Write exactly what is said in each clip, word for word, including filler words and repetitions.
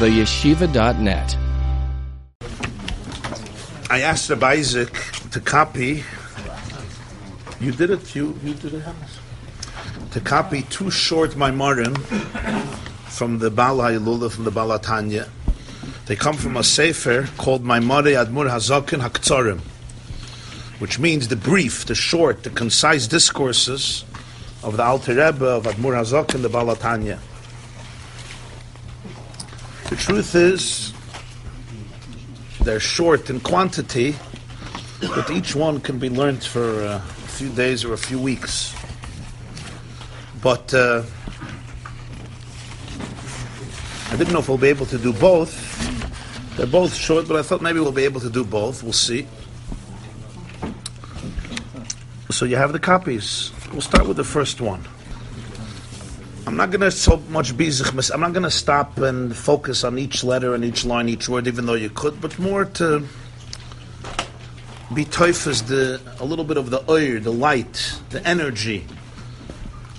the yeshiva dot net. I asked Rabbi Isaac to copy. You did it. You you did it. To copy two short Maimarim from the Baal Ha'ilullah, from the Ba'al HaTanya. They come from a sefer called Maimare Admur Hazaken Haktzarim, which means the brief, the short, the concise discourses of the Alter Rebbe, of Admur Hazaken, the Ba'al HaTanya. The truth is, they're short in quantity, but each one can be learned for uh, a few days or a few weeks. But uh, I didn't know if we'll be able to do both. They're both short, but I thought maybe we'll be able to do both. We'll see. So you have the copies. We'll start with the first one. I'm not going to so much bezich. I'm not going to stop and focus on each letter and each line, each word, even though you could, but more to be teufus, the a little bit of the oyer, the light, the energy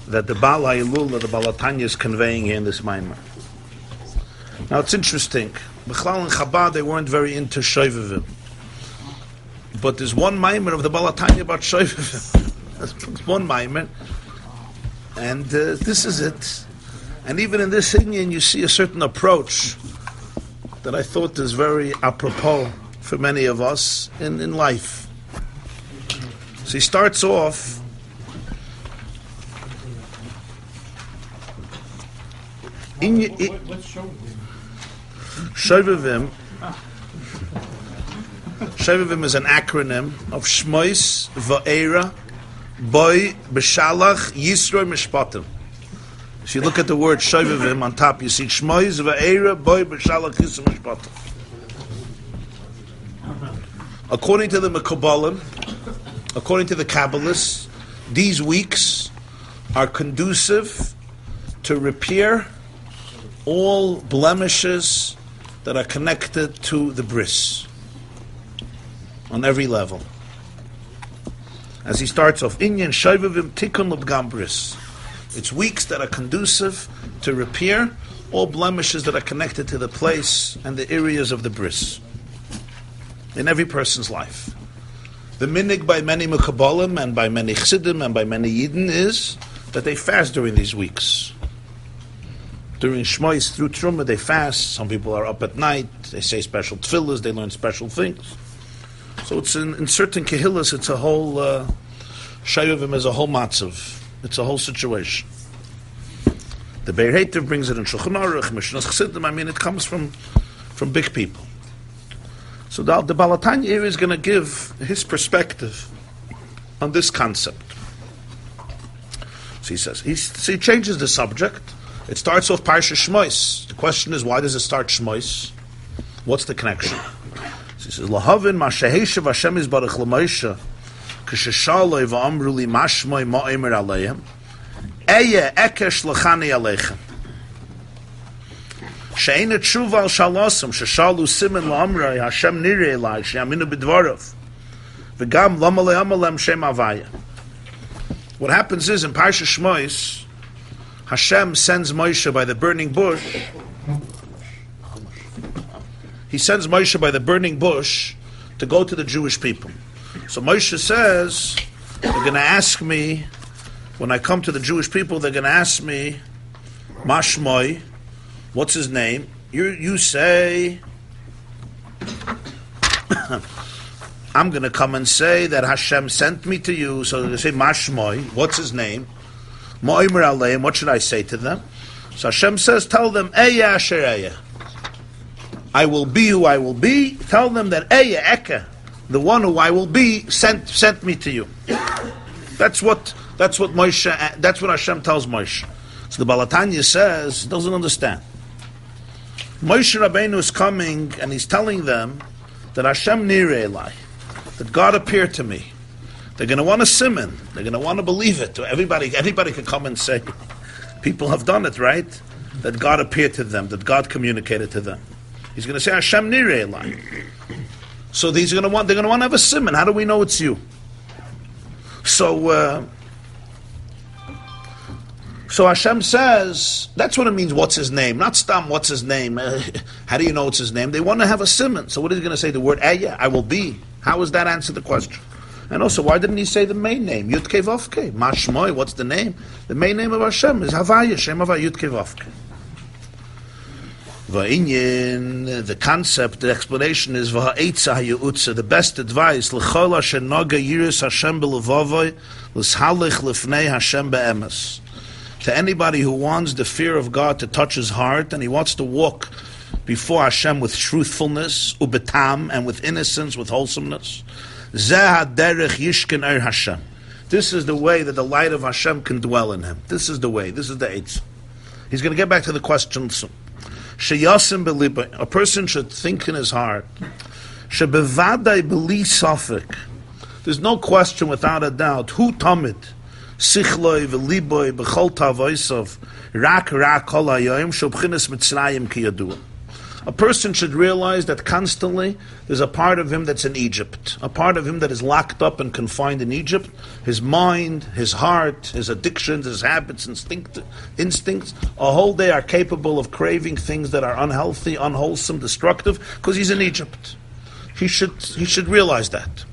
that the Baal HaIlula, the Baal HaTanya is conveying here in this Maimar. Now it's interesting. B'chlal and Chabad, they weren't very into Shovavim, but there's one Maimar of the Baal HaTanya about Shovavim. That's one Maimar. And uh, this is it. And even in this Indian, you see a certain approach that I thought is very apropos for many of us in, in life. So he starts off in, what, what, what's Shovavim? Shovavim is an acronym of Shmois vaera Boy B'Shalach Yisra Mishpatam. If you look at the word Shovavim on top, you see Shmois vaera Boy B'Shalach Yisra Mishpatam. According to the Mekabalim, according to the Kabbalists, these weeks are conducive to repair all blemishes that are connected to the bris on every level. As he starts off, Inyan Shovavim Tikkun L'Pgam Bris. It's weeks that are conducive to repair all blemishes that are connected to the place and the areas of the bris in every person's life. The minig by many Mekabalim and by many Chassidim and by many Yidden is that they fast during these weeks. During Shmois through Truma, they fast. Some people are up at night. They say special tefillahs. They learn special things. So it's in, in certain kehillas, it's a whole, uh, Shovavim is a whole matzav. It's a whole situation. The Be'er brings it in Shulchan Aruch, Mishnah Chassidim. I mean, it comes from, from big people. So the, the Baal HaTanya here is going to give his perspective on this concept. So he says, he, so he changes the subject. It starts off Parshat Shmos. The question is, why does it start Shmos? What's the connection? He says, "Lahavin ma'sheheshav Hashem yisbarach leMoshe, k'sheshaloi va'amru li mashmoi ma'omer aleihem, eya ekesh lachani aleichem, she'ena tshuva al shalosim, sheshalu simen la'amrei Hashem nirei lai, she'aminu b'dvarav, v'gam lamalei amalem shem Havaya." What happens is in Parshat Shmos, Hashem sends Moshe by the burning bush. He sends Moshe by the burning bush to go to the Jewish people. So Moshe says, they're going to ask me, when I come to the Jewish people, they're going to ask me, Mashmoi, what's his name? You, you say, I'm going to come and say that Hashem sent me to you. So they say, Mashmoi, what's his name? Mo'omer Aleim, what should I say to them? So Hashem says, tell them, Eya asher Eya. I will be who I will be. Tell them that Eya Eka, the one who I will be, sent sent me to you. That's what that's what Moshe. That's what Hashem tells Moshe. So the Baal HaTanya says doesn't understand. Moshe Rabbeinu is coming and he's telling them that Hashem nirei Eli, that God appeared to me. They're going to want to simon. They're going to want to believe it. Everybody, anybody can come and say, people have done it, right? That God appeared to them. That God communicated to them. He's going to say Hashem nirei Eli. So these are going to want. They're going to want to have a simon. How do we know it's you? So, uh, So Hashem says, that's what it means, what's his name? Not stam, what's his name? Uh, how do you know it's his name? They want to have a siman. So what is he going to say? The word Eya, I will be. How does that answer the question? And also, why didn't he say the main name? Yud-Heh-Vav-Heh. Ma Shmoi, what's the name? The main name of Hashem is Havaya, Shem Havaya, Yud-Heh-Vav-Heh. Va'inyin, the concept, the explanation is Va'etzah Ye'utzah, the best advice, L'chol asher noga yiris Hashem b'levavoi, L'shalich l'fnei Hashem be'emes. To anybody who wants the fear of God to touch his heart, and he wants to walk before Hashem with truthfulness, ubetam, and with innocence, with wholesomeness, Zeh haderech yishken er Hashem. This is the way that the light of Hashem can dwell in him. This is the way. This is the Eitz. He's going to get back to the question soon. Sheyasim b'liba. A person should think in his heart. Shebevadai b'li safik. There's no question without a doubt. Hu tamid. Sichloi v'liboi b'chol tavoisav. Rak rak kol hayoyim. Shobchines mitzrayim ki yadua. A person should realize that constantly there's a part of him that's in Egypt, a part of him that is locked up and confined in Egypt, his mind, his heart, his addictions, his habits, instinct, instincts, a whole day are capable of craving things that are unhealthy, unwholesome, destructive, because he's in Egypt. He should, he should realize that.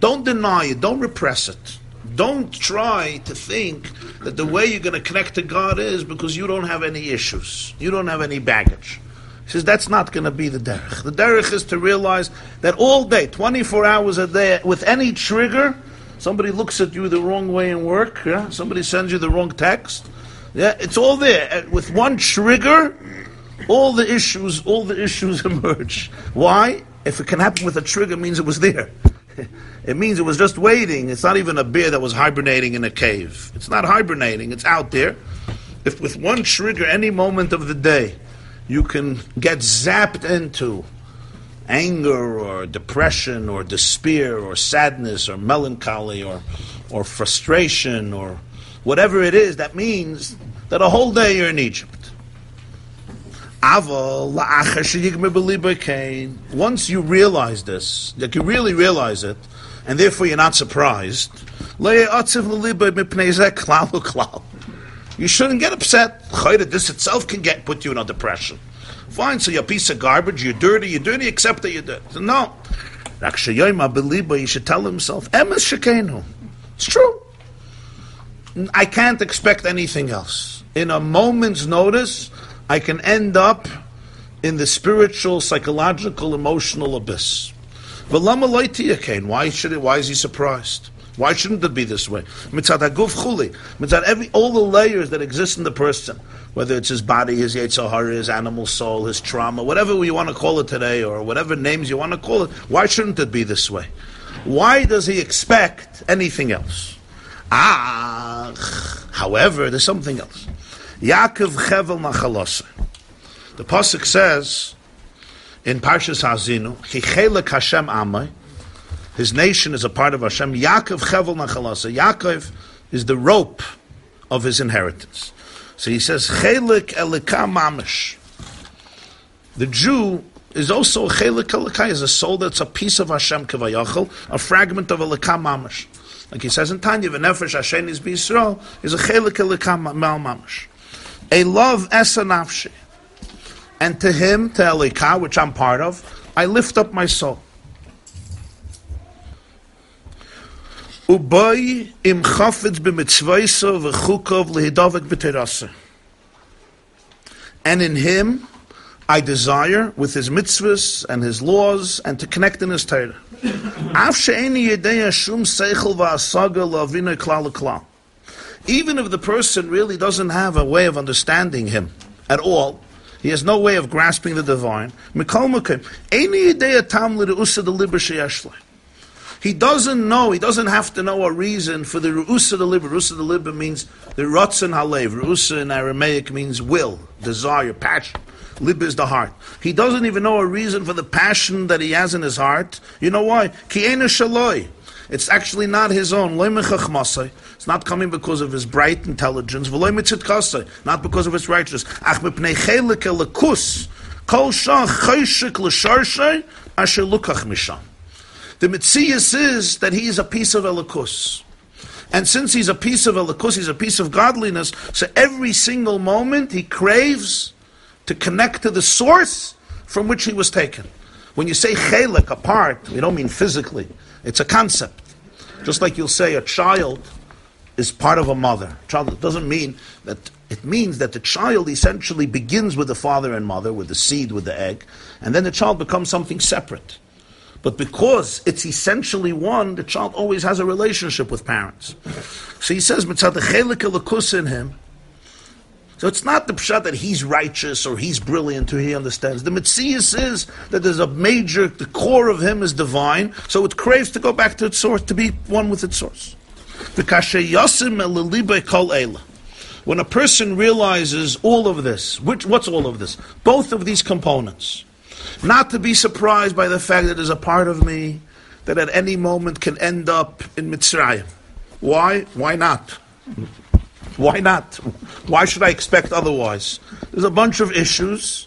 Don't deny it, don't repress it. Don't try to think that the way you're going to connect to God is because you don't have any issues. You don't have any baggage. He says that's not going to be the derech. The derech is to realize that all day, twenty-four hours a day, with any trigger, somebody looks at you the wrong way in work, yeah? Somebody sends you the wrong text. Yeah, it's all there. With one trigger, all the issues, all the issues emerge. Why? If it can happen with a trigger, it means it was there. It means it was just waiting. It's not even a bear that was hibernating in a cave. It's not hibernating. It's out there. If with one trigger, any moment of the day, you can get zapped into anger or depression or despair or sadness or melancholy or, or frustration or whatever it is, that means that a whole day you're in Egypt. Once you realize this, that you really realize it, and therefore you're not surprised, you shouldn't get upset. This itself can get put you in a depression. Fine, so you're a piece of garbage, you're dirty, you're dirty, except that you're dirty. No. He should tell himself, it's true. I can't expect anything else. In a moment's notice, I can end up in the spiritual, psychological, emotional abyss. But why should it, why is he surprised? Why shouldn't it be this way? Every, all the layers that exist in the person, whether it's his body, his yetzer hara, his animal soul, his trauma, whatever you want to call it today, or whatever names you want to call it, why shouldn't it be this way? Why does he expect anything else? Ah, however, there's something else. Yaakov Chevel Nachalose. The Pasuk says in Parshas Hazinu, Chichelek Hashem Amay, his nation is a part of Hashem. Yaakov Chevel Nachalose. Yaakov is the rope of his inheritance. So he says, Chelik Elika Mamish. The Jew is also Chelik Elika, is a soul that's a piece of Hashem Kevayachal, a fragment of Elika Mamish. Like he says in Tanya, V'nefesh Hashem is B'Yisrael, is a Chelik Elika Mamish. A love esanafshi, and to him, to Elika, which I'm part of, I lift up my soul. Ubay im chafetz b'mitzvayso v'chukov lehidavik b'terasa. And in him, I desire, with his mitzvahs and his laws, and to connect in his Torah. Av she'eni yedeya shum seichel v'asaga l'avina klal l'klal. Even if the person really doesn't have a way of understanding him at all, he has no way of grasping the divine, he doesn't know, he doesn't have to know a reason for the Ru'usa delib. Ru'usa delib means the Ratzon Halev. Ru'usa in Aramaic means will, desire, passion. Lib is the heart. He doesn't even know a reason for the passion that he has in his heart. You know why? Ki eina shaloi. It's actually not his own. It's not coming because of his bright intelligence. Not because of his righteousness. The mitzvah is that he is a piece of elikus. And since he's a piece of elikus, he's a piece of godliness, so every single moment he craves to connect to the source from which he was taken. When you say chelek, a part, we don't mean physically. It's a concept. Just like you'll say a child is part of a mother. Child doesn't mean that, it means that the child essentially begins with the father and mother, with the seed, with the egg, and then the child becomes something separate. But because it's essentially one, the child always has a relationship with parents. So he says, mitzad chelek elikus in him. So it's not the pshat that he's righteous or he's brilliant or he understands. The mitzias is that there's a major, the core of him is divine, so it craves to go back to its source, to be one with its source. When a person realizes all of this, which, what's all of this? Both of these components. Not to be surprised by the fact that there's a part of me that at any moment can end up in Mitzrayim. Why? Why not? Why not? Why should I expect otherwise? There's a bunch of issues.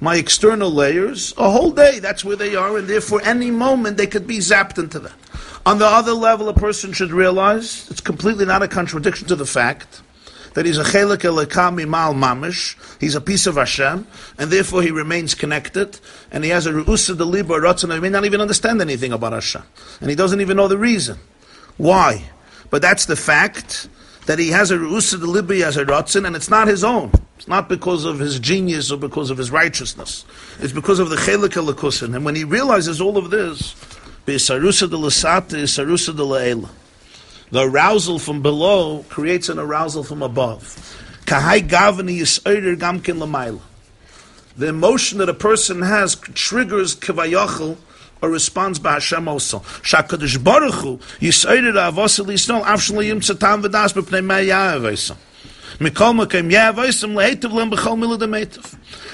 My external layers, a whole day, that's where they are, and therefore any moment they could be zapped into that. On the other level, a person should realize it's completely not a contradiction to the fact that he's a chelek elokah mimal mamish, he's a piece of Hashem, and therefore he remains connected, and he has a ru'usa delibah ratzon, he may not even understand anything about Hashem, and he doesn't even know the reason. Why? But that's the fact that he has a ru'usa delibah, he has a ratzon, and it's not his own. It's not because of his genius or because of his righteousness. It's because of the chelek elikus in him. And when he realizes all of this, the arousal from below creates an arousal from above. The emotion that a person has triggers kavayachal, a response by Hashem also.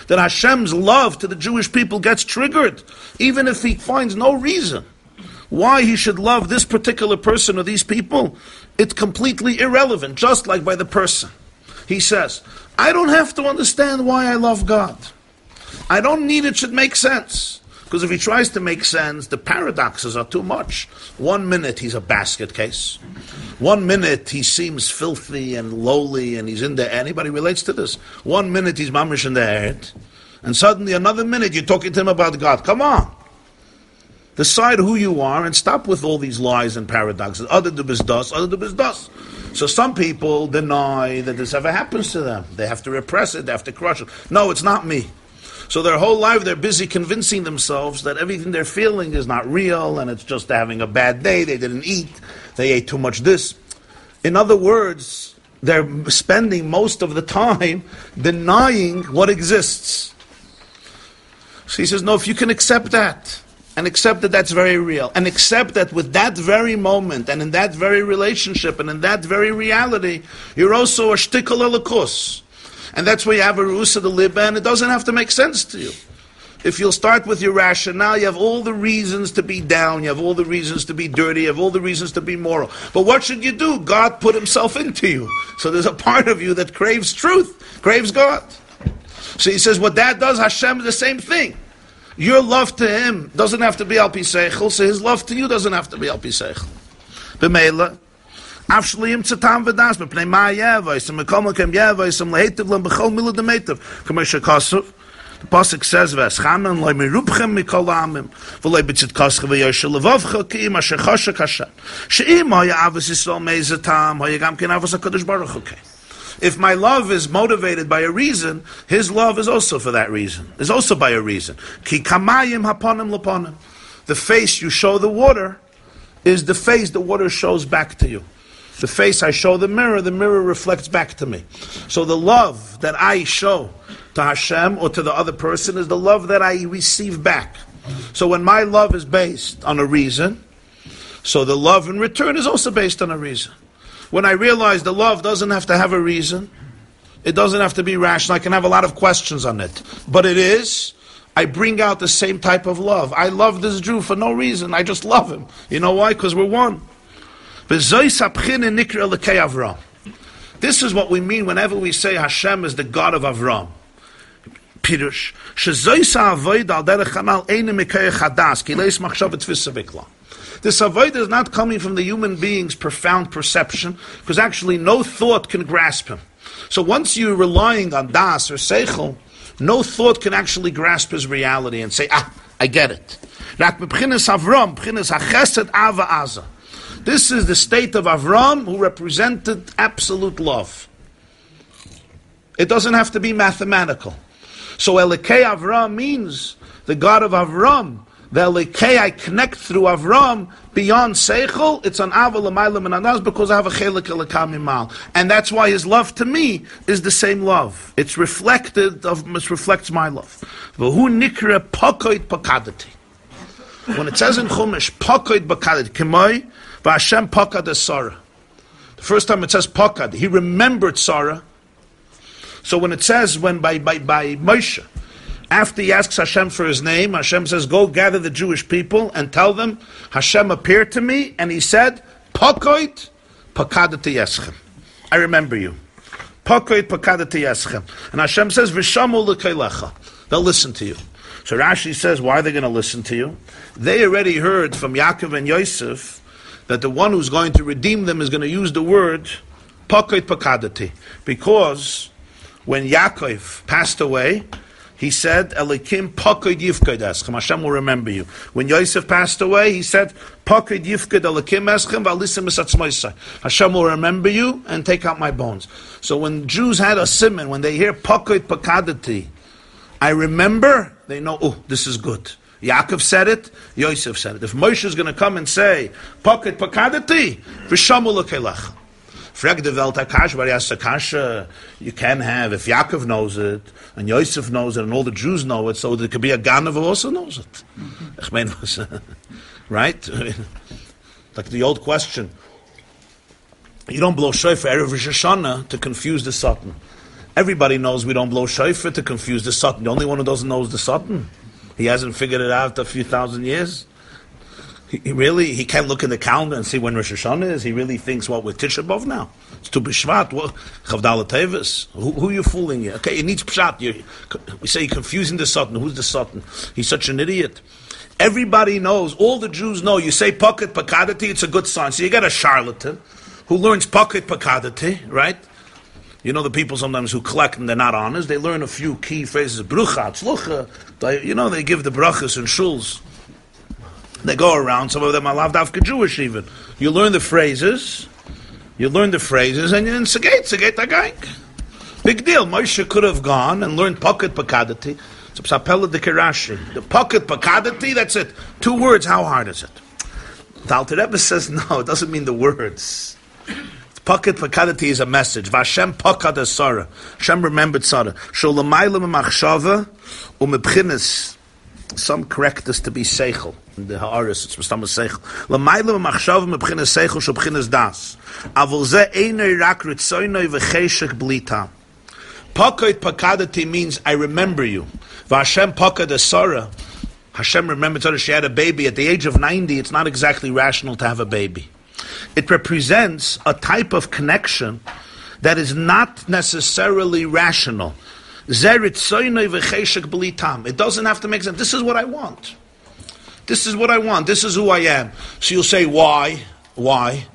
That Hashem's love to the Jewish people gets triggered, even if he finds no reason why he should love this particular person or these people. It's completely irrelevant, just like by the person. He says, I don't have to understand why I love God. I don't need it should make sense. Because if he tries to make sense, the paradoxes are too much. One minute he's a basket case. One minute he seems filthy and lowly and he's in the air. Anybody relates to this? One minute he's mamish in the air. And suddenly another minute you're talking to him about God. Come on. Decide who you are and stop with all these lies and paradoxes. Other du bist das, other du bist das. So some people deny that this ever happens to them. They have to repress it, they have to crush it. No, it's not me. So their whole life they're busy convincing themselves that everything they're feeling is not real and it's just having a bad day, they didn't eat, they ate too much this. In other words, they're spending most of the time denying what exists. So he says, no, if you can accept that, and accept that that's very real, and accept that with that very moment, and in that very relationship, and in that very reality, you're also a shtikol elikus. And that's where you have a ru'usa delibah, and it doesn't have to make sense to you. If you'll start with your rationale, you have all the reasons to be down, you have all the reasons to be dirty, you have all the reasons to be moral. But what should you do? God put himself into you. So there's a part of you that craves truth, craves God. So he says, what that does, Hashem is the same thing. Your love to him doesn't have to be al pi seichel, so his love to you doesn't have to be al pi seichel. B'meila. The Pasuk says, if my love is motivated by a reason, his love is also for that reason. Is also by a reason. The face you show the water is the face the water shows back to you. The face I show the mirror, the mirror reflects back to me. So the love that I show to Hashem or to the other person is the love that I receive back. So when my love is based on a reason, so the love in return is also based on a reason. When I realize the love doesn't have to have a reason, it doesn't have to be rational, I can have a lot of questions on it. But it is, I bring out the same type of love. I love this Jew for no reason, I just love him. You know why? Because we're one. This is what we mean whenever we say Hashem is the God of Avram. Pirush. This avodah is not coming from the human being's profound perception, because actually no thought can grasp him. So once you're relying on das or seichel, no thought can actually grasp his reality and say, ah, I get it. This is the state of Avram, who represented absolute love. It doesn't have to be mathematical. So Elikei Avram means the God of Avram. The Elikei, I connect through Avram beyond Seichel. It's an Ava L'mayla Menanaz because I have a Chelik Elikam Imal. And that's why his love to me is the same love. It's reflected, of, it reflects my love. V'hu nikra pakoid pakadati. When it says in Chumash, pakoid pakadati, kemoi, v'Hashem pakad es Sarah. The first time it says pakad, he remembered Sarah. So when it says, when by, by, by Moshe, after he asks Hashem for his name, Hashem says, go gather the Jewish people and tell them, Hashem appeared to me, and he said, Pakoit, pakadati eschem. I remember you. Pakoit, pakadati eschem. And Hashem says, Vishamu l'keilecha. They'll listen to you. So Rashi says, why are they going to listen to you? They already heard from Yaakov and Yosef that the one who's going to redeem them is going to use the word, Pakoit, pakadati. Because when Yaakov passed away, he said, Elikim pakod yifkod eschem. Hashem will remember you. When Yosef passed away, he said, pakod yifkod elikim eschem v'alisim esatzmoisai. Hashem will remember you and take out my bones. So when Jews had a siman, when they hear pakod pakadati, I remember, they know, oh, this is good. Yaakov said it, Yosef said it. If Moshe is going to come and say, pakod pakadati, v'shamu l'keilach. You can have, if Yaakov knows it, and Yosef knows it, and all the Jews know it, so there could be a Ganav who also knows it. Right? Like the old question. You don't blow shofar Erev Rosh Hashanah to confuse the Satan. Everybody knows we don't blow shofar to confuse the Satan. The only one who doesn't know is the Satan. He hasn't figured it out a few thousand years. He really, he can't look in the calendar and see when Rosh Hashanah is. He really thinks, what, well, we're Tisha B'Av now. It's Tu B'Shvat, what, Chavdala Tevis. Who, who are you fooling here? Okay, it needs Pshat. You, we say you're confusing the Sultan. Who's the Sultan? He's such an idiot. Everybody knows, all the Jews know, you say Paket Pakadati, it's a good sign. So you got a charlatan who learns Paket Pakadati, right? You know the people sometimes who collect and they're not honest. They learn a few key phrases, Brucha, Tzlucha. You know, they give the brachas and shuls. They go around, some of them are lav dafka Jewish even. You learn the phrases, you learn the phrases, and you're in Segeit, Segeit Agaik. Big deal. Moshe could have gone and learned Paket Pakadati. It's a Psapela de Kirashi. The Paket Pakadati, that's it. Two words, how hard is it? The Alter Rebbe says, no, it doesn't mean the words. Paket Pakadati is a message. Vashem Pakad es Sarah. Hashem remembered Sarah. Sholamaylam machshava umebchines. Some correct us to be seichel. In the Ha'aris, it's Mustama Seichel. L'mayla v'machshav m'bchines seichel sh'bchines das. Avol ze einoi rak ritzoinoi v'cheshek blita. Pakad pakadati means, I remember you. V'Hashem pakad es Sarah. Hashem remembered Sarah. She had a baby. At the age of ninety, it's not exactly rational to have a baby. It represents a type of connection that is not necessarily rational. It doesn't have to make sense. This is what I want. This is what I want. This is who I am. So you'll say, why? Why?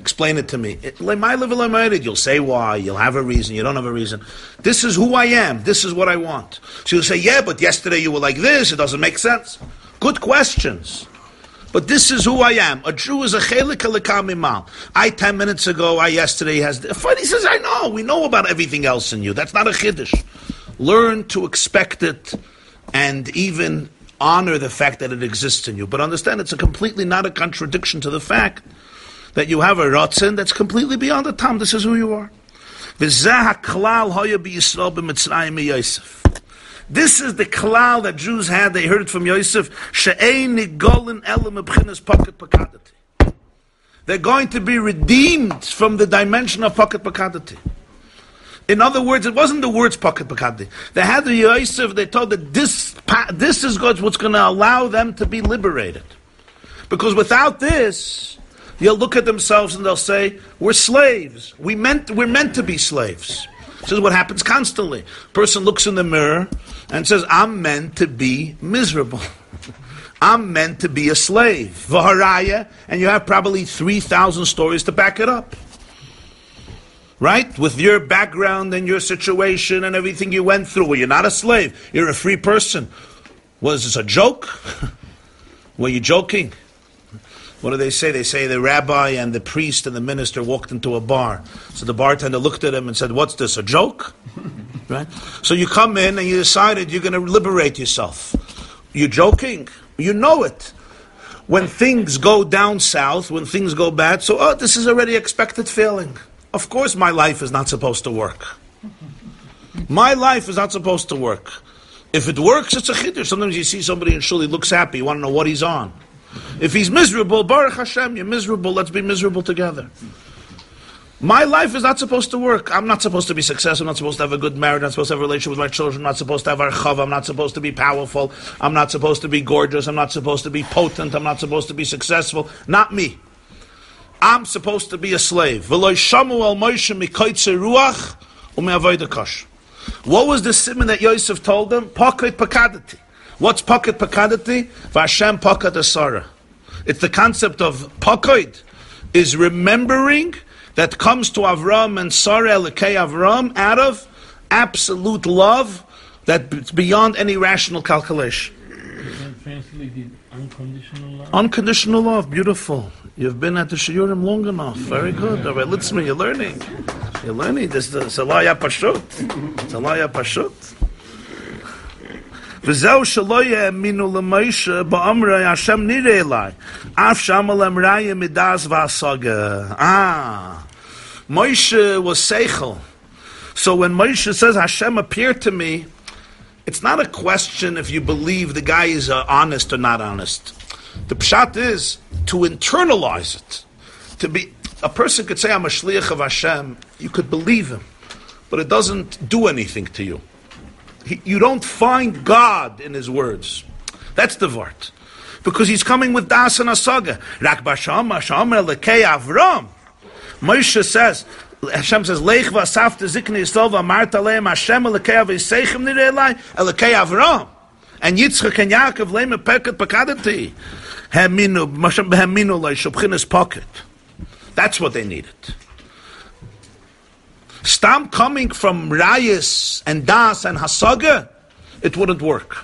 Explain it to me. You'll say why. You'll have a reason. You don't have a reason. This is who I am. This is what I want. So you'll say, yeah, but yesterday you were like this. It doesn't make sense. Good questions. But this is who I am. A Jew is a chelik alekam imal. I ten minutes ago, I yesterday has. Funny, he says, I know. We know about everything else in you. That's not a chiddush. Learn to expect it, and even honor the fact that it exists in you. But understand, it's a completely not a contradiction to the fact that you have a ratzin that's completely beyond the tam. This is who you are. This is the klal that Jews had. They heard it from Yosef. They're going to be redeemed from the dimension of paket pakadati. In other words, it wasn't the words paket pakadati. They had the Yosef, they told that this this is God's what's going to allow them to be liberated. Because without this, they'll look at themselves and they'll say, we're slaves. We meant, we're meant to be slaves. This is what happens constantly. Person looks in the mirror and says, I'm meant to be miserable. I'm meant to be a slave. V'haraya, and you have probably three thousand stories to back it up. Right? With your background and your situation and everything you went through. Well, you're not a slave. You're a free person. Was this a joke? Were you joking? What do they say? They say the rabbi and the priest and the minister walked into a bar. So the bartender looked at him and said, what's this, a joke? Right? So you come in and you decided you're going to liberate yourself. You're joking. You know it. When things go down south, when things go bad, so, oh, this is already expected failing. Of course my life is not supposed to work. My life is not supposed to work. If it works, it's a chiddush. Sometimes you see somebody in shul, he looks happy. You want to know what he's on. If he's miserable, Baruch Hashem, you're miserable, let's be miserable together. My life is not supposed to work. I'm not supposed to be successful. I'm not supposed to have a good marriage. I'm not supposed to have a relationship with my children. I'm not supposed to have archav. I'm not supposed to be powerful. I'm not supposed to be gorgeous. I'm not supposed to be potent. I'm not supposed to be successful. Not me. I'm supposed to be a slave. What was the siman that Yosef told them? Pocket pakadati. What's pocket pakadati? V'Hashem pocket asara. It's the concept of pocket is remembering that comes to Avram and Sarah Elokei Avram out of absolute love that's beyond any rational calculation. Translated unconditional love. Unconditional love, beautiful. You've been at the shiurim long enough. Very good. All right, listen, you're learning. You're learning. This is a laya pashut. It's a laya pashut. V'zeu shelo ye'aminu leMoshe ba'amrei Hashem nirei elai. Af shamal amrei midas v'asaga. Ah, Moshe was seichel. So when Moshe says Hashem appeared to me, it's not a question if you believe the guy is uh, honest or not honest. The pshat is to internalize it. To be a person could say, I'm a shliach of Hashem. You could believe him, but it doesn't do anything to you. He, you don't find God in his words. That's the vart, because he's coming with das and asaga. Rak b'Hashem, Hashem Elokei Avram. Moshe says. Hashem says, Leich v'asafta zikni yisrael v'amarta leim Hashem Elokei v'yiseichem nirei elai Elokei Avram and Yitzchak and Yaakov leim peket pakadati haminu Hashem haminu lai shubchinas pocket. That's what they needed. Stam coming from Rayis and Das and Hasaga, it wouldn't work.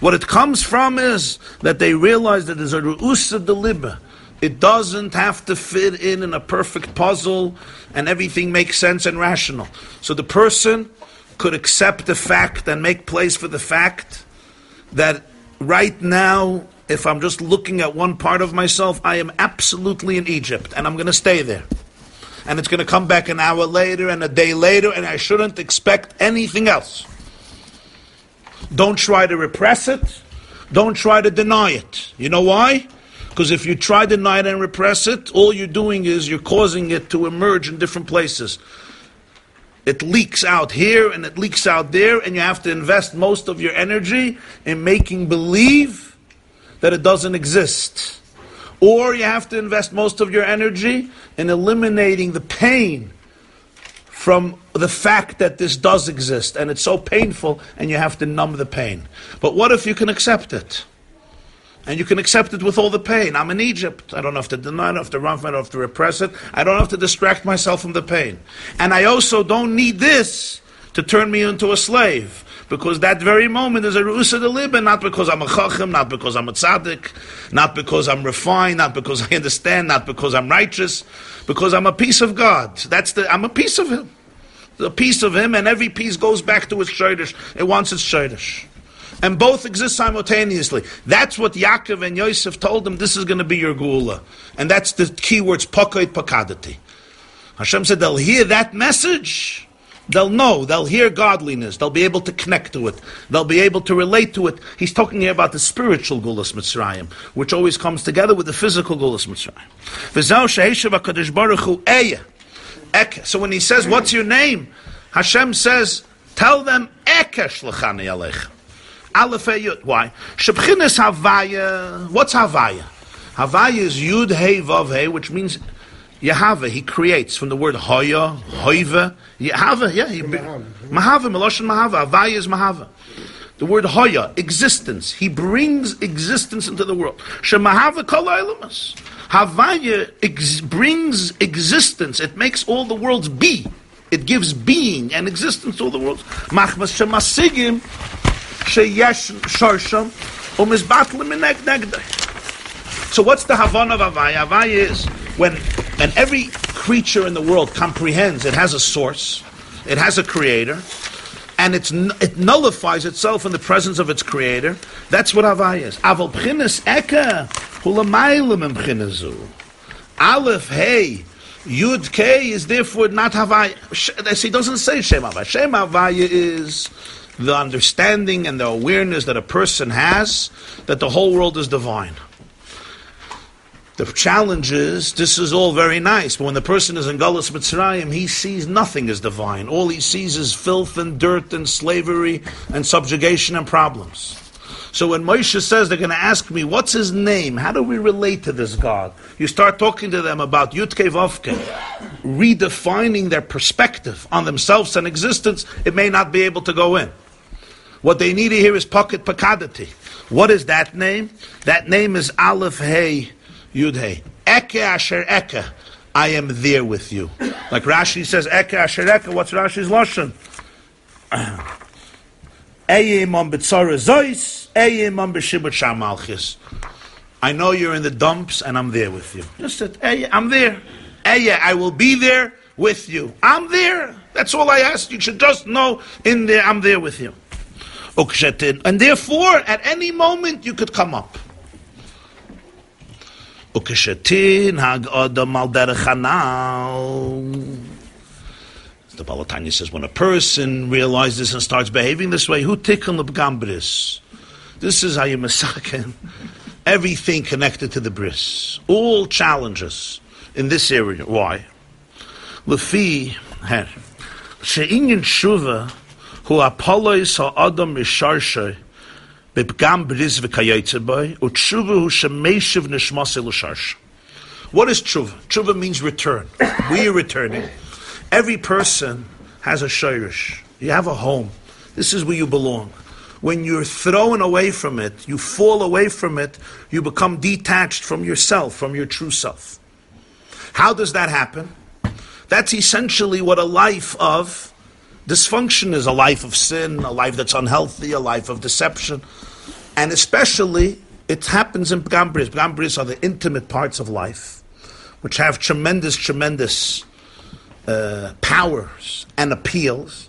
What it comes from is that they realize that there's a ru'usa delibah. It doesn't have to fit in in a perfect puzzle and everything makes sense and rational. So the person could accept the fact and make place for the fact that right now, if I'm just looking at one part of myself, I am absolutely in Egypt and I'm going to stay there. And it's going to come back an hour later and a day later and I shouldn't expect anything else. Don't try to repress it. Don't try to deny it. You know why? Because if you try to deny it and repress it, all you're doing is you're causing it to emerge in different places. It leaks out here and it leaks out there, and you have to invest most of your energy in making believe that it doesn't exist. Or you have to invest most of your energy in eliminating the pain from the fact that this does exist, and it's so painful, and you have to numb the pain. But what if you can accept it? And you can accept it with all the pain. I'm in Egypt. I don't have to deny it, I don't have to run from it, I don't have to repress it. I don't have to distract myself from the pain. And I also don't need this to turn me into a slave. Because that very moment is a ru'usa delibah, not because I'm a chacham, not because I'm a tzaddik, not because I'm refined, not because I understand, not because I'm righteous, because I'm a piece of God. That's the I'm a piece of Him. A piece of Him, and every piece goes back to its shaydish. It wants its shaydish. And both exist simultaneously. That's what Yaakov and Yosef told them, this is going to be your geula. And that's the key words, pakad pakadati. Hashem said they'll hear that message. They'll know. They'll hear godliness. They'll be able to connect to it. They'll be able to relate to it. He's talking here about the spiritual Gulas Mitzrayim, which always comes together with the physical Gulas Mitzrayim. So when he says, what's your name? Hashem says, tell them, Eka Shlachani Aleichem. Aleph Yud. Why? Shebchinas Havaya. What's Havaya? Havaya is Yud-Heh-Vav-Heh, which means Yehavah. He creates from the word Hoya, Hoiva, Yehavah. Yeah, he Mahava. Mahava, Meloshin Mahava. Havaya is Mahava. The word Haya, existence. He brings existence into the world. Shemahava kol ha'elamas. Havaya ex- brings existence. It makes all the worlds be. It gives being and existence to all the worlds. Machmas shemasigim sheyesh sharsham umizbatlim minek negdeh. So what's the Havana of Havaya? Havaya is when, and every creature in the world comprehends it has a source, it has a creator, and it's, it nullifies itself in the presence of its creator. That's what Havaya is. Aval b'chinas eka hulamaylim b'chinazu. Aleph, hey, Yud K is therefore not Havaya. He doesn't say Shem Havaya. Shem Havaya is the understanding and the awareness that a person has that the whole world is divine. The challenge is, this is all very nice, but when the person is in Galus Mitzrayim, he sees nothing as divine. All he sees is filth and dirt and slavery and subjugation and problems. So when Moshe says, they're going to ask me, what's his name? How do we relate to this God? You start talking to them about Yud-Heh Vav-Heh, redefining their perspective on themselves and existence, it may not be able to go in. What they need to hear is Paket Pakadati. What is that name? That name is Aleph Hey Yud-Heh. Eya asher Eya. I am there with you. Like Rashi says, Eya asher Eya. What's Rashi's lashon? Eyim on b'tzara zois, eyim on b'shibut shamalchis. I know you're in the dumps, and I'm there with you. Just that, Eya, I'm there. Eya, I will be there with you. I'm there. That's all I ask. You should just know in there, I'm there with you. And therefore, at any moment, you could come up. The Ba'al HaTanya says, when a person realizes and starts behaving this way, this is how you masaken everything connected to the bris. All challenges in this area. Why? Lefi she'inyan shuva hu apolois ha'adam misharshay b'gam bris v'kayaitibay u'tshuva hu shemeshiv nishmasei l'sharsh. What is tshuva? Tshuva means return. We are returning. Every person has a shayrish. You have a home. This is where you belong. When you're thrown away from it, you fall away from it, you become detached from yourself, from your true self. How does that happen? That's essentially what a life of dysfunction is. A life of sin, a life that's unhealthy, a life of deception. And especially, it happens in P'gam Bris. P'gam Bris are the intimate parts of life, which have tremendous, tremendous... Uh, powers and appeals,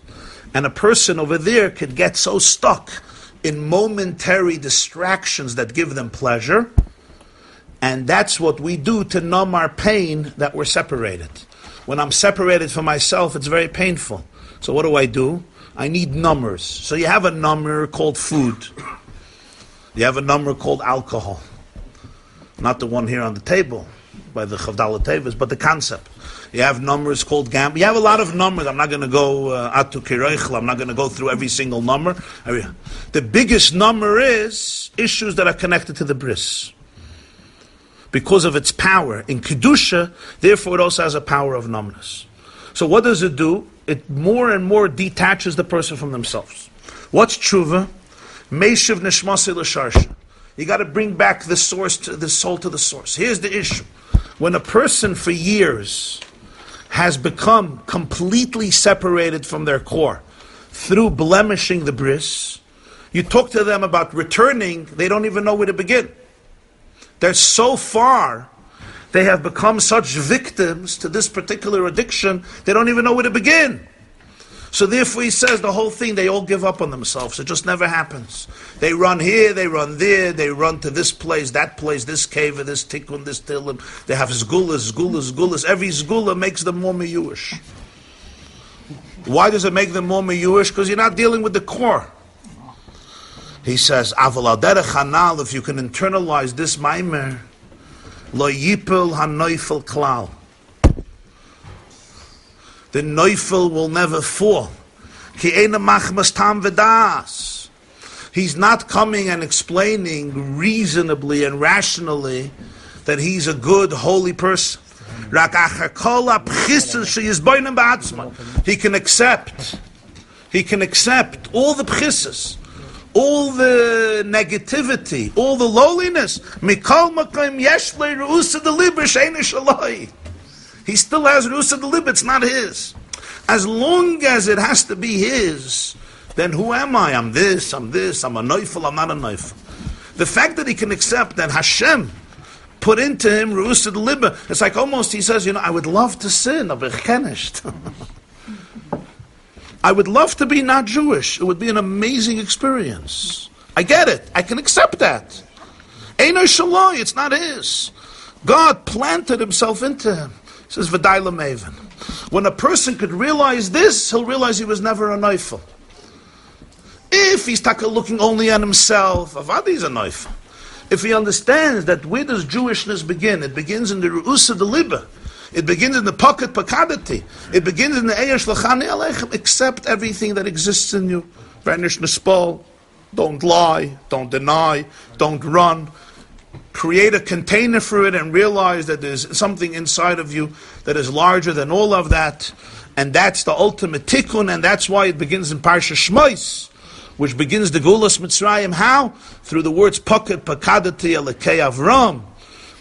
and a person over there could get so stuck in momentary distractions that give them pleasure, and that's what we do to numb our pain that we're separated. When I'm separated from myself, it's very painful. So what do I do? I need numbers. So you have a number called food. You have a number called alcohol. Not the one here on the table, by the Chavdala Tevis, but the concept. You have numbers called gam. You have a lot of numbers. I'm not going to go atu uh, I'm not going to go through every single number. The biggest number is issues that are connected to the bris. Because of its power in Kedusha, therefore it also has a power of numbness. So what does it do? It more and more detaches the person from themselves. What's tshuva? Meishiv nishmasi l'sharsha. You got to bring back the source, to the soul to the source. Here's the issue. When a person for years has become completely separated from their core through blemishing the bris, you talk to them about returning, they don't even know where to begin. They're so far, they have become such victims to this particular addiction, they don't even know where to begin. So therefore he says the whole thing, they all give up on themselves. It just never happens. They run here, they run there, they run to this place, that place, this cave, this tikkun, this tilim. They have zgulas, zgulas, zgulas. Every zgula makes them more meyuish. Why does it make them more meyuish? Because you're not dealing with the core. He says, aval derech hanal, if you can internalize this maimer, lo yipel hanoifel klal. The Neufel will never fall. He's not coming and explaining reasonably and rationally that he's a good, holy person. He can accept. He can accept all the pchisses. all the negativity, all the lowliness. Mikol makom yesh le ru'usa delibah she'eina shaloi. He still has ru'usa delibah, it's not his. As long as it has to be his, then who am I? I'm this, I'm this, I'm a noifel, I'm not a noifel. The fact that he can accept that Hashem put into him ru'usa delibah, it's like almost he says, you know, I would love to sin, aber ich kann nicht. I would love to be not Jewish. It would be an amazing experience. I get it. I can accept that. Eino shaloi, it's not his. God planted himself into him. He says, V'day l'meven. When a person could realize this, he'll realize he was never a noifel. If he's looking only at himself, Avadi's a noifel. If he understands that where does Jewishness begin? It begins in the ru'usa delibah. It begins in the pocket pakadati. It begins in the Eya shlachani aleichem. Accept everything that exists in you. Vanish nispal. Don't lie. Don't deny. Don't run. Create a container for it and realize that there's something inside of you that is larger than all of that. And that's the ultimate tikkun. And that's why it begins in Parshat Shmos, which begins the Gulas Mitzrayim. How? Through the words pocket pakadati alekei Avram.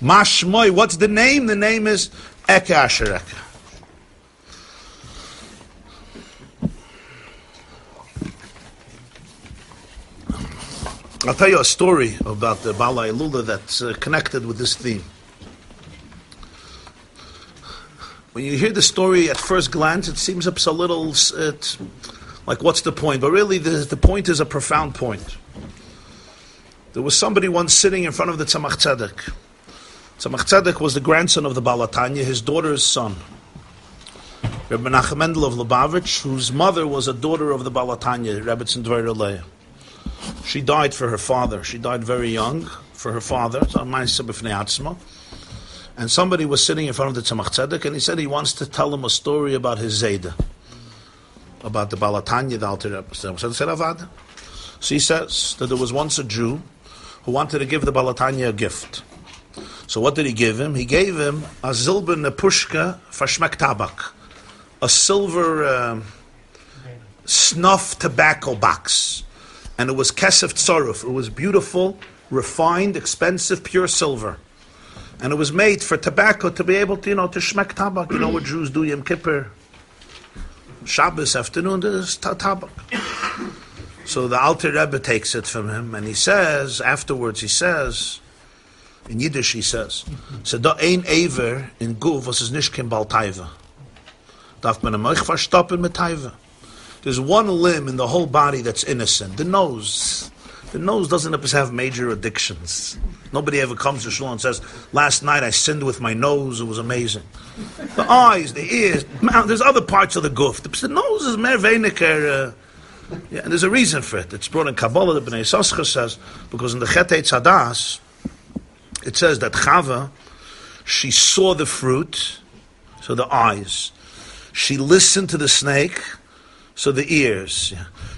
Mashmoy. What's the name? The name is Eya asher Eya. I'll tell you a story about the Baal Ha'ilullah that's uh, connected with this theme. When you hear the story at first glance, it seems it's a little uh, like, what's the point? But really, the, the point is a profound point. There was somebody once sitting in front of the Tzemach Tzedek. Tzemach Tzedek was the grandson of the Ba'al HaTanya, his daughter's son, Rebbe Nachimendel of Lubavitch, whose mother was a daughter of the Ba'al HaTanya, Rebbe Zendweirele. She died for her father. She died very young for her father. And somebody was sitting in front of the Tzemach Tzedek, and he said he wants to tell him a story about his Zayda, about the Ba'al HaTanya, the Alter Rebbe. So he says that there was once a Jew who wanted to give the Ba'al HaTanya a gift. So what did he give him? He gave him a silber nepushka fashmak tabak, a silver um, snuff tobacco box. And it was kesef tzoruf. It was beautiful, refined, expensive, pure silver. And it was made for tobacco to be able to, you know, to shmek tabak. You know what Jews do, Yom Kippur, Shabbos afternoon, there's tabak. So the Alter Rebbe takes it from him, and he says, afterwards he says, in Yiddish, he says, "So da ein ever in guv was is nish kim bal taiva. Darf man a moich verstoppen mit taiva. There's one limb in the whole body that's innocent. The nose. The nose doesn't have major addictions. Nobody ever comes to shul and says, last night I sinned with my nose. It was amazing. The eyes, the ears. There's other parts of the guf. The nose is mer veiniker. Uh, yeah, and there's a reason for it. It's brought in Kabbalah. The Bnei Soscha says because in the Chet Eitz Hadas, it says that Chava, she saw the fruit, so the eyes. She listened to the snake, so the ears.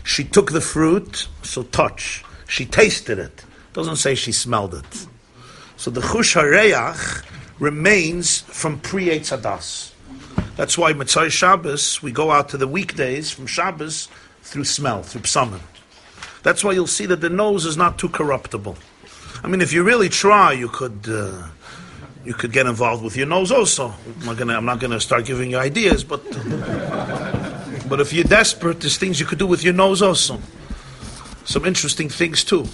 She took the fruit, so touch. She tasted it. Doesn't say she smelled it. So the Chush HaReach remains from pre-Eitz Hadas. That's why Mitzvah Shabbos, we go out to the weekdays from Shabbos through smell, through psalmen. That's why you'll see that the nose is not too corruptible. I mean, if you really try, you could uh, you could get involved with your nose also. I'm not gonna, I'm not gonna start giving you ideas, but but if you're desperate, there's things you could do with your nose also. Some interesting things too.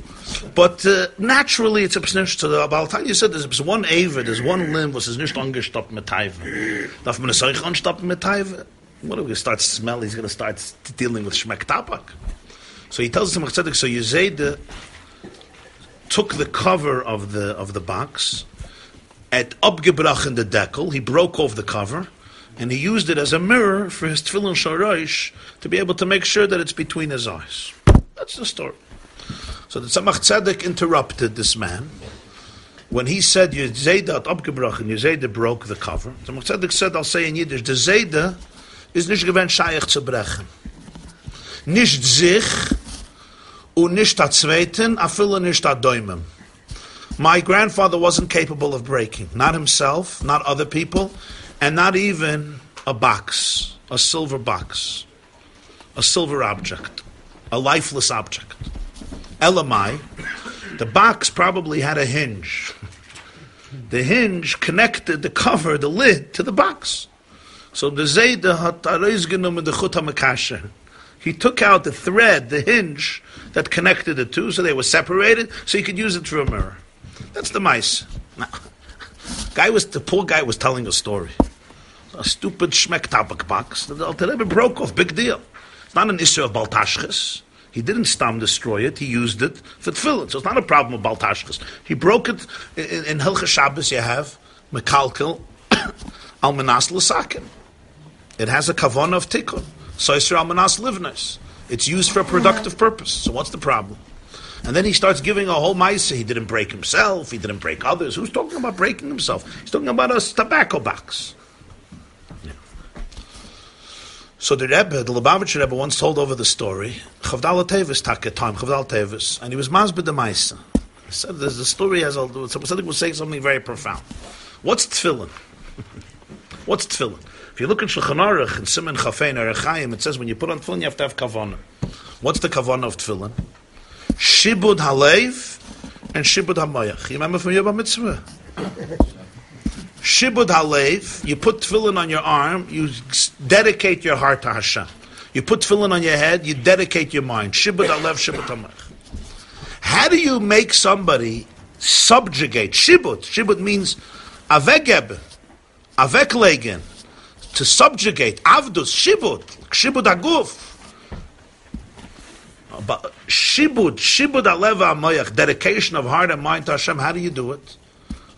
But uh, naturally, it's a psnish to the Baal HaTanya said there's one aver, there's one limb, was is nicht angestoppt mit Taiva. Darf man es euch anstoppen mit Taiva? What are we gonna start smelling? He's gonna start dealing with Shmek Tabak. So he tells him, so you say the took the cover of the of the box, at upgebrachen the dekel, he broke off the cover, and he used it as a mirror for his tefillin shorosh to be able to make sure that it's between his eyes. That's the story. So the Tzemach Tzedek interrupted this man when he said, "You zayda at upgebrachen, you zayda broke the cover." Tzemach Tzedek said, "I'll say in Yiddish, the zayda is nicht gewen shayach zu brechen, nicht sich." My grandfather wasn't capable of breaking, not himself, not other people, and not even a box, a silver box, a silver object, a lifeless object. elamai, the box probably had a hinge. The hinge connected the cover, the lid, to the box. So the Zayda hatareiz genum and the chut hamekasher. He took out the thread, the hinge, that connected the two, so they were separated, so he could use it for a mirror. That's the mice. Now, guy was, the poor guy was telling a story. A stupid shmek tabak box. The Alter Rebbe broke off, big deal. It's not an issue of baltashches. He didn't stam destroy it, he used it for tefillin. So it's not a problem of baltashches. He broke it, in, in Hilchah Shabbos you have, mekalkel, almanas l'saken. It has a kavon of tikkun. Soisra almanas livnes. It's used for a productive purpose. So what's the problem? And then he starts giving a whole ma'aseh. He didn't break himself, he didn't break others. Who's talking about breaking himself? He's talking about a tobacco box. So the Rebbe, the Lubavitcher Rebbe, once told over the story. Chavdal Tevis took a time, Chavdal Tevis, and he was masbid the Maisa. He said, "There's the story has all. Somebody was saying something very profound. What's tefillin? What's tefillin? If you look at Shulchan Aruch and Siman Chafein Arachayim, it says when you put on tefillin, you have to have kavana. What's the kavana of tefillin? Shibud haleiv and shibud hamayach. You remember from Yom Mitzvah? Shibud Halev, you put tefillin on your arm, you dedicate your heart to Hashem. You put tefillin on your head, you dedicate your mind. Shibud Halev, Shibud Hamach. How do you make somebody subjugate? Shibud. Shibud means avegeb, aveklegen, to subjugate. Avdus, Shibud, Shibud Aguf. Shibud, Shibud Halev HaMoyach, dedication of heart and mind to Hashem. How do you do it?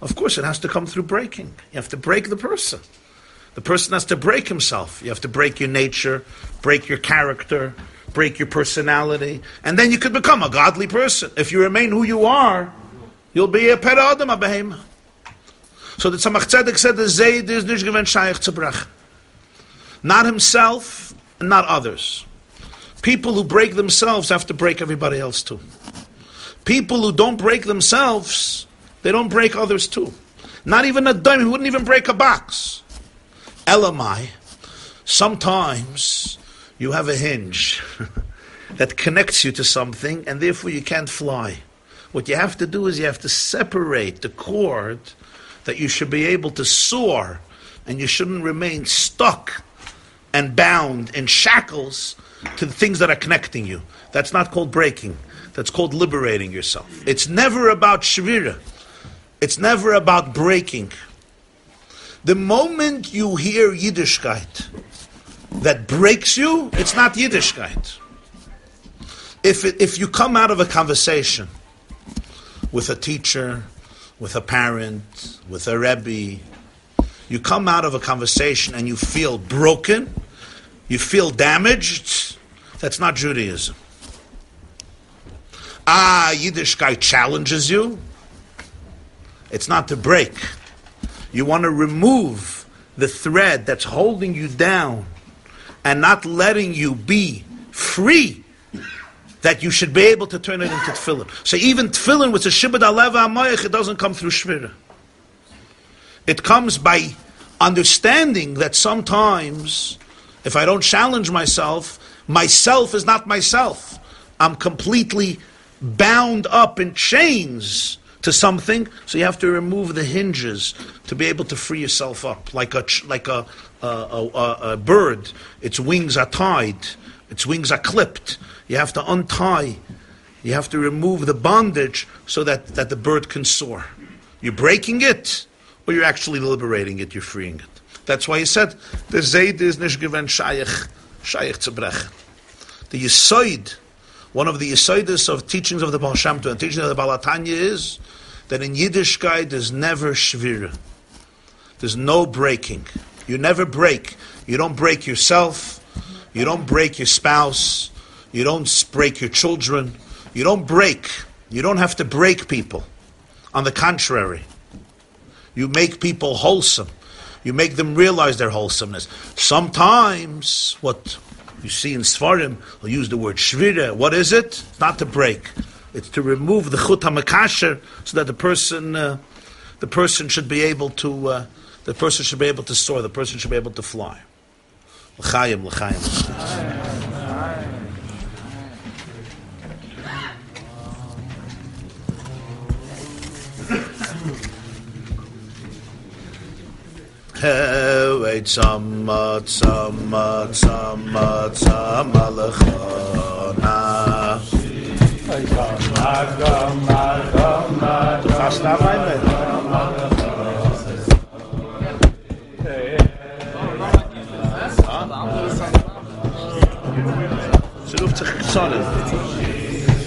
Of course, it has to come through breaking. You have to break the person. The person has to break himself. You have to break your nature, break your character, break your personality, and then you could become a godly person. If you remain who you are, you'll be a per adam abahim. So the Tzemach Tzedek said, the Zayd is nish gewen shaykh zu brach. Not himself, and not others. People who break themselves have to break everybody else too. People who don't break themselves, they don't break others too. Not even a dime. He wouldn't even break a box. Elamai, sometimes you have a hinge that connects you to something and therefore you can't fly. What you have to do is you have to separate the cord that you should be able to soar, and you shouldn't remain stuck and bound in shackles to the things that are connecting you. That's not called breaking. That's called liberating yourself. It's never about shvirah. It's never about breaking. The moment you hear Yiddishkeit that breaks you, it's not Yiddishkeit. If it, if you come out of a conversation with a teacher, with a parent, with a Rebbe, you come out of a conversation and you feel broken, you feel damaged, that's not Judaism. Ah, Yiddishkeit challenges you. It's not to break. You want to remove the thread that's holding you down and not letting you be free, that you should be able to turn it into tefillin. So even tefillin with the shibud alev hamoyach, it doesn't come through shvira. It comes by understanding that sometimes if I don't challenge myself, myself is not myself. I'm completely bound up in chains to something, so you have to remove the hinges to be able to free yourself up. Like a like a a, a, a bird, its wings are tied, its wings are clipped. You have to untie, you have to remove the bondage so that, that the bird can soar. You're breaking it, or you're actually liberating it, you're freeing it. That's why he said, the Zayd is nish gewen shayach, shayach zu brechen. The Yisoid, one of the Yisoidus of teachings of the Baal Shem Tov and teachings of the Ba'al HaTanya is that in Yiddishkeit there's never shvira. There's no breaking. You never break. You don't break yourself. You don't break your spouse. You don't break your children. You don't break. You don't have to break people. On the contrary, you make people wholesome. You make them realize their wholesomeness. Sometimes what you see in Sfarim, they'll use the word shvira. What is it? It's not to break. It's to remove the chut hamekasher so that the person, uh, the person should be able to, uh, the person should be able to soar. The person should be able to fly. L'chaim, l'chaim. Tzama, Tzama, Tzama, Tzama Lechona. Sie ruft sich Sonnen. Sit down.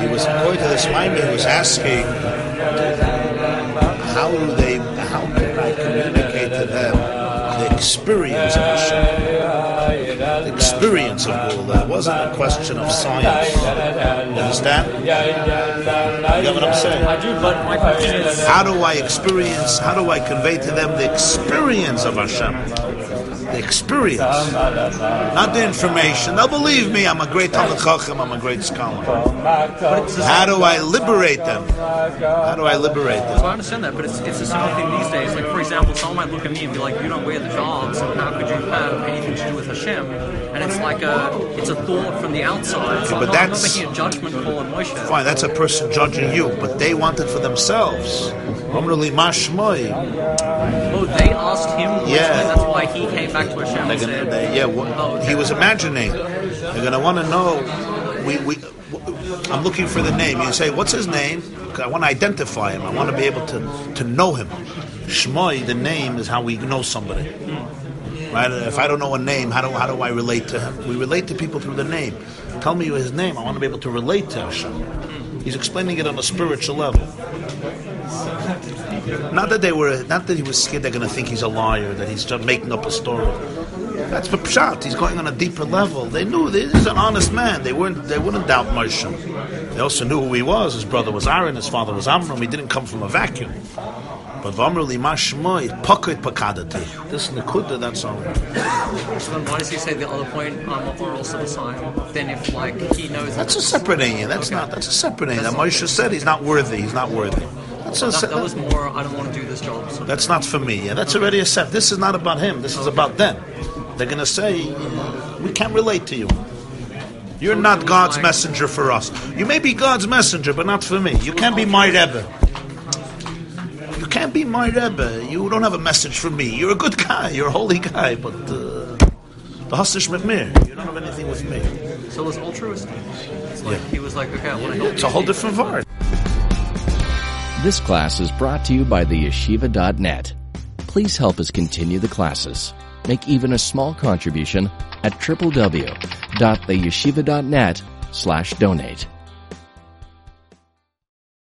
He was going to this mind, he was asking how they how can I communicate to them the experience of Hashem, the experience of all that. It wasn't a question of science. You understand? You get what I'm saying? I do, but my question is, how do I experience, how do I convey to them the experience of Hashem? The experience, not the information. Now believe me, I'm a great Talmid Chacham, I'm a great scholar. How do I liberate them? How do I liberate them? Well, I understand that, but it's, it's a similar thing these days. Like, for example, someone might look at me and be like, you don't wear the dog, so how could you have anything to do with Hashem? And it's like a, it's a thought from the outside. So okay, but I'm, not, that's, I'm not making a judgment call on Moshe. Fine, that's a person judging you, but they want it for themselves. Oh, they asked him. Yeah. That's why he came back to Hashem and said, they, yeah, well, oh, okay. He was imagining. They're going to want to know. We, we, I'm looking for the name. You say, what's his name? I want to identify him. I want to be able to, to know him. Shmoi, the name, is how we know somebody. Hmm. Right? If I don't know a name, how do, how do I relate to him? We relate to people through the name. Tell me his name. I want to be able to relate to Hashem. Hmm. He's explaining it on a spiritual level. Not that they were, not that he was scared they're going to think he's a liar, that he's just making up a story. That's for pshat. He's going on a deeper level. They knew this is an honest man. They weren't, they wouldn't doubt Moshe. They also knew who he was. His brother was Aaron. His father was Amram. He didn't come from a vacuum. But v'amru li mashmoi pakad pakadati. This nekuda. That's all. So then why does he say the other point um, or also the sign? Then if like he knows that's a separate area. That's okay. Not. That's a separate area. Moshe said he's not worthy. He's not worthy. So that, that was more, I don't want to do this job. So. That's not for me. Yeah, that's already a set. This is not about him. This is about them. They're going to say, we can't relate to you. You're so not God's like, messenger for us. You may be God's messenger, but not for me. You can't be my Rebbe. You can't be my Rebbe. You don't have a message for me. You're a good guy. You're a holy guy, but uh, the Hashish Mimir, you don't have anything with me. So it was altruistic. It's like, yeah. He was like, okay, I want to help. It's a whole different part. This class is brought to you by the yeshiva dot net. Please help us continue the classes. Make even a small contribution at w w w dot the yeshiva dot net slash donate.